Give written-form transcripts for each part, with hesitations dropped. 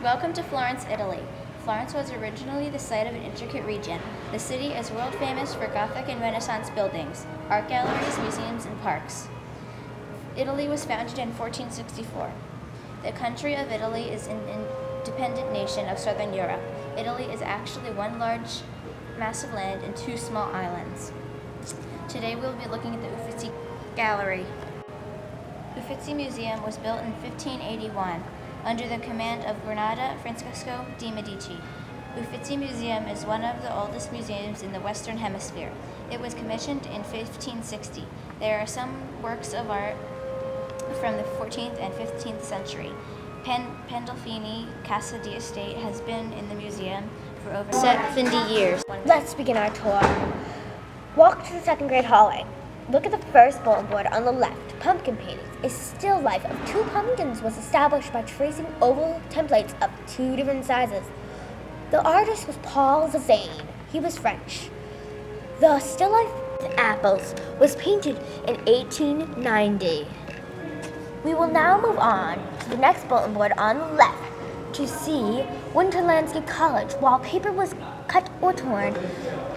Welcome to Florence, Italy. Florence was originally the site of an intricate region. The city is world famous for Gothic and Renaissance buildings, art galleries, museums, and parks. Italy was founded in 1464. The country of Italy is an independent nation of southern Europe. Italy is actually one large mass of land and two small islands. Today we'll be looking at the Uffizi Gallery. Uffizi Museum was built in 1581. Under the command of Grandma Francesco di Medici. Uffizi Museum is one of the oldest museums in the Western Hemisphere. It was commissioned in 1560. There are some works of art from the 14th and 15th century. Pendolfini Casa di Estate has been in the museum for over 70 years. Let's begin our tour. Walk to the second grade hallway. Look at the first bulletin board on the left, pumpkin paintings. A still life of two pumpkins was established by tracing oval templates of two different sizes. The artist was Paul Cezanne. He was French. The still life of apples was painted in 1890. We will now move on to the next bulletin board on the left to see Winterlandscape College. Wallpaper was cut or torn,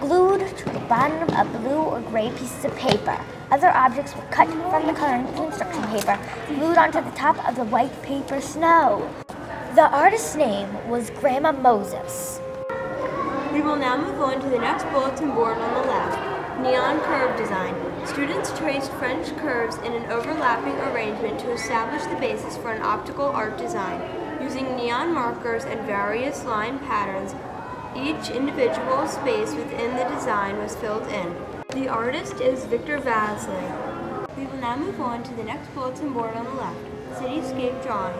glued to the bottom of blue or gray pieces of paper. Other objects were cut from the coloring construction paper, glued onto the top of the white paper snow. The artist's name was Grandma Moses. We will now move on to the next bulletin board on the left, neon curve design. Students traced French curves in an overlapping arrangement to establish the basis for an optical art design. Using neon markers and various line patterns, each individual space within the design was filled in. The artist is Victor Vasley. We will now move on to the next bulletin board on the left, cityscape drawing.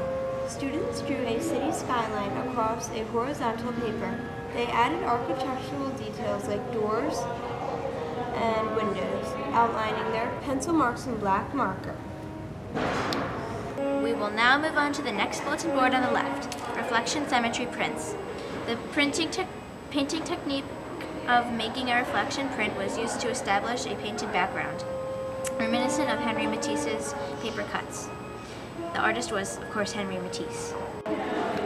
Students drew a city skyline across a horizontal paper. They added architectural details like doors and windows, outlining their pencil marks in black marker. We will now move on to the next bulletin board on the left, reflection symmetry prints. The painting technique of making a reflection print was used to establish a painted background, reminiscent of Henri Matisse's paper cuts. The artist was, of course, Henri Matisse.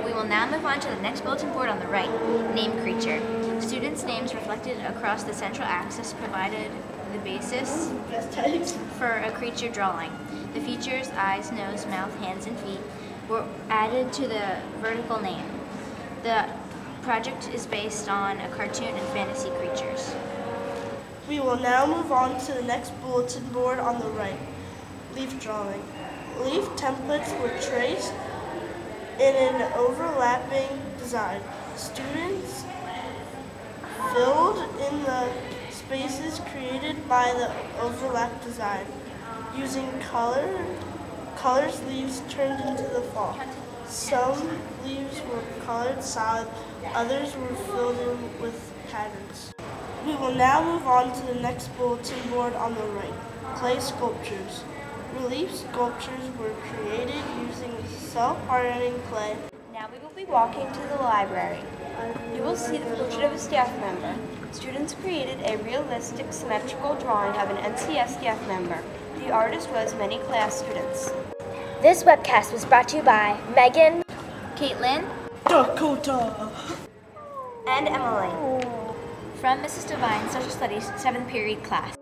We will now move on to the next bulletin board on the right, name creature. Students' names reflected across the central axis provided the basis for a creature drawing. The features, eyes, nose, mouth, hands, and feet were added to the vertical name. The project is based on a cartoon and fantasy creatures. We will now move on to the next bulletin board on the right, leaf drawing. Leaf templates were traced in an overlapping design. Students filled in the spaces created by the overlap design. Using colors, leaves turned into the fall. Some leaves were colored solid, others were filled in with patterns. We will now move on to the next bulletin board on the right, clay sculptures. Relief sculptures were created using self-hardening clay. Now we will be walking to the library. You will see the portrait of a staff member. Students created a realistic, symmetrical drawing of an NCS staff member. The artist was many class students. This webcast was brought to you by Megan, Caitlin, Dakota, and Emily from Mrs. Devine's Social Studies 7th period class.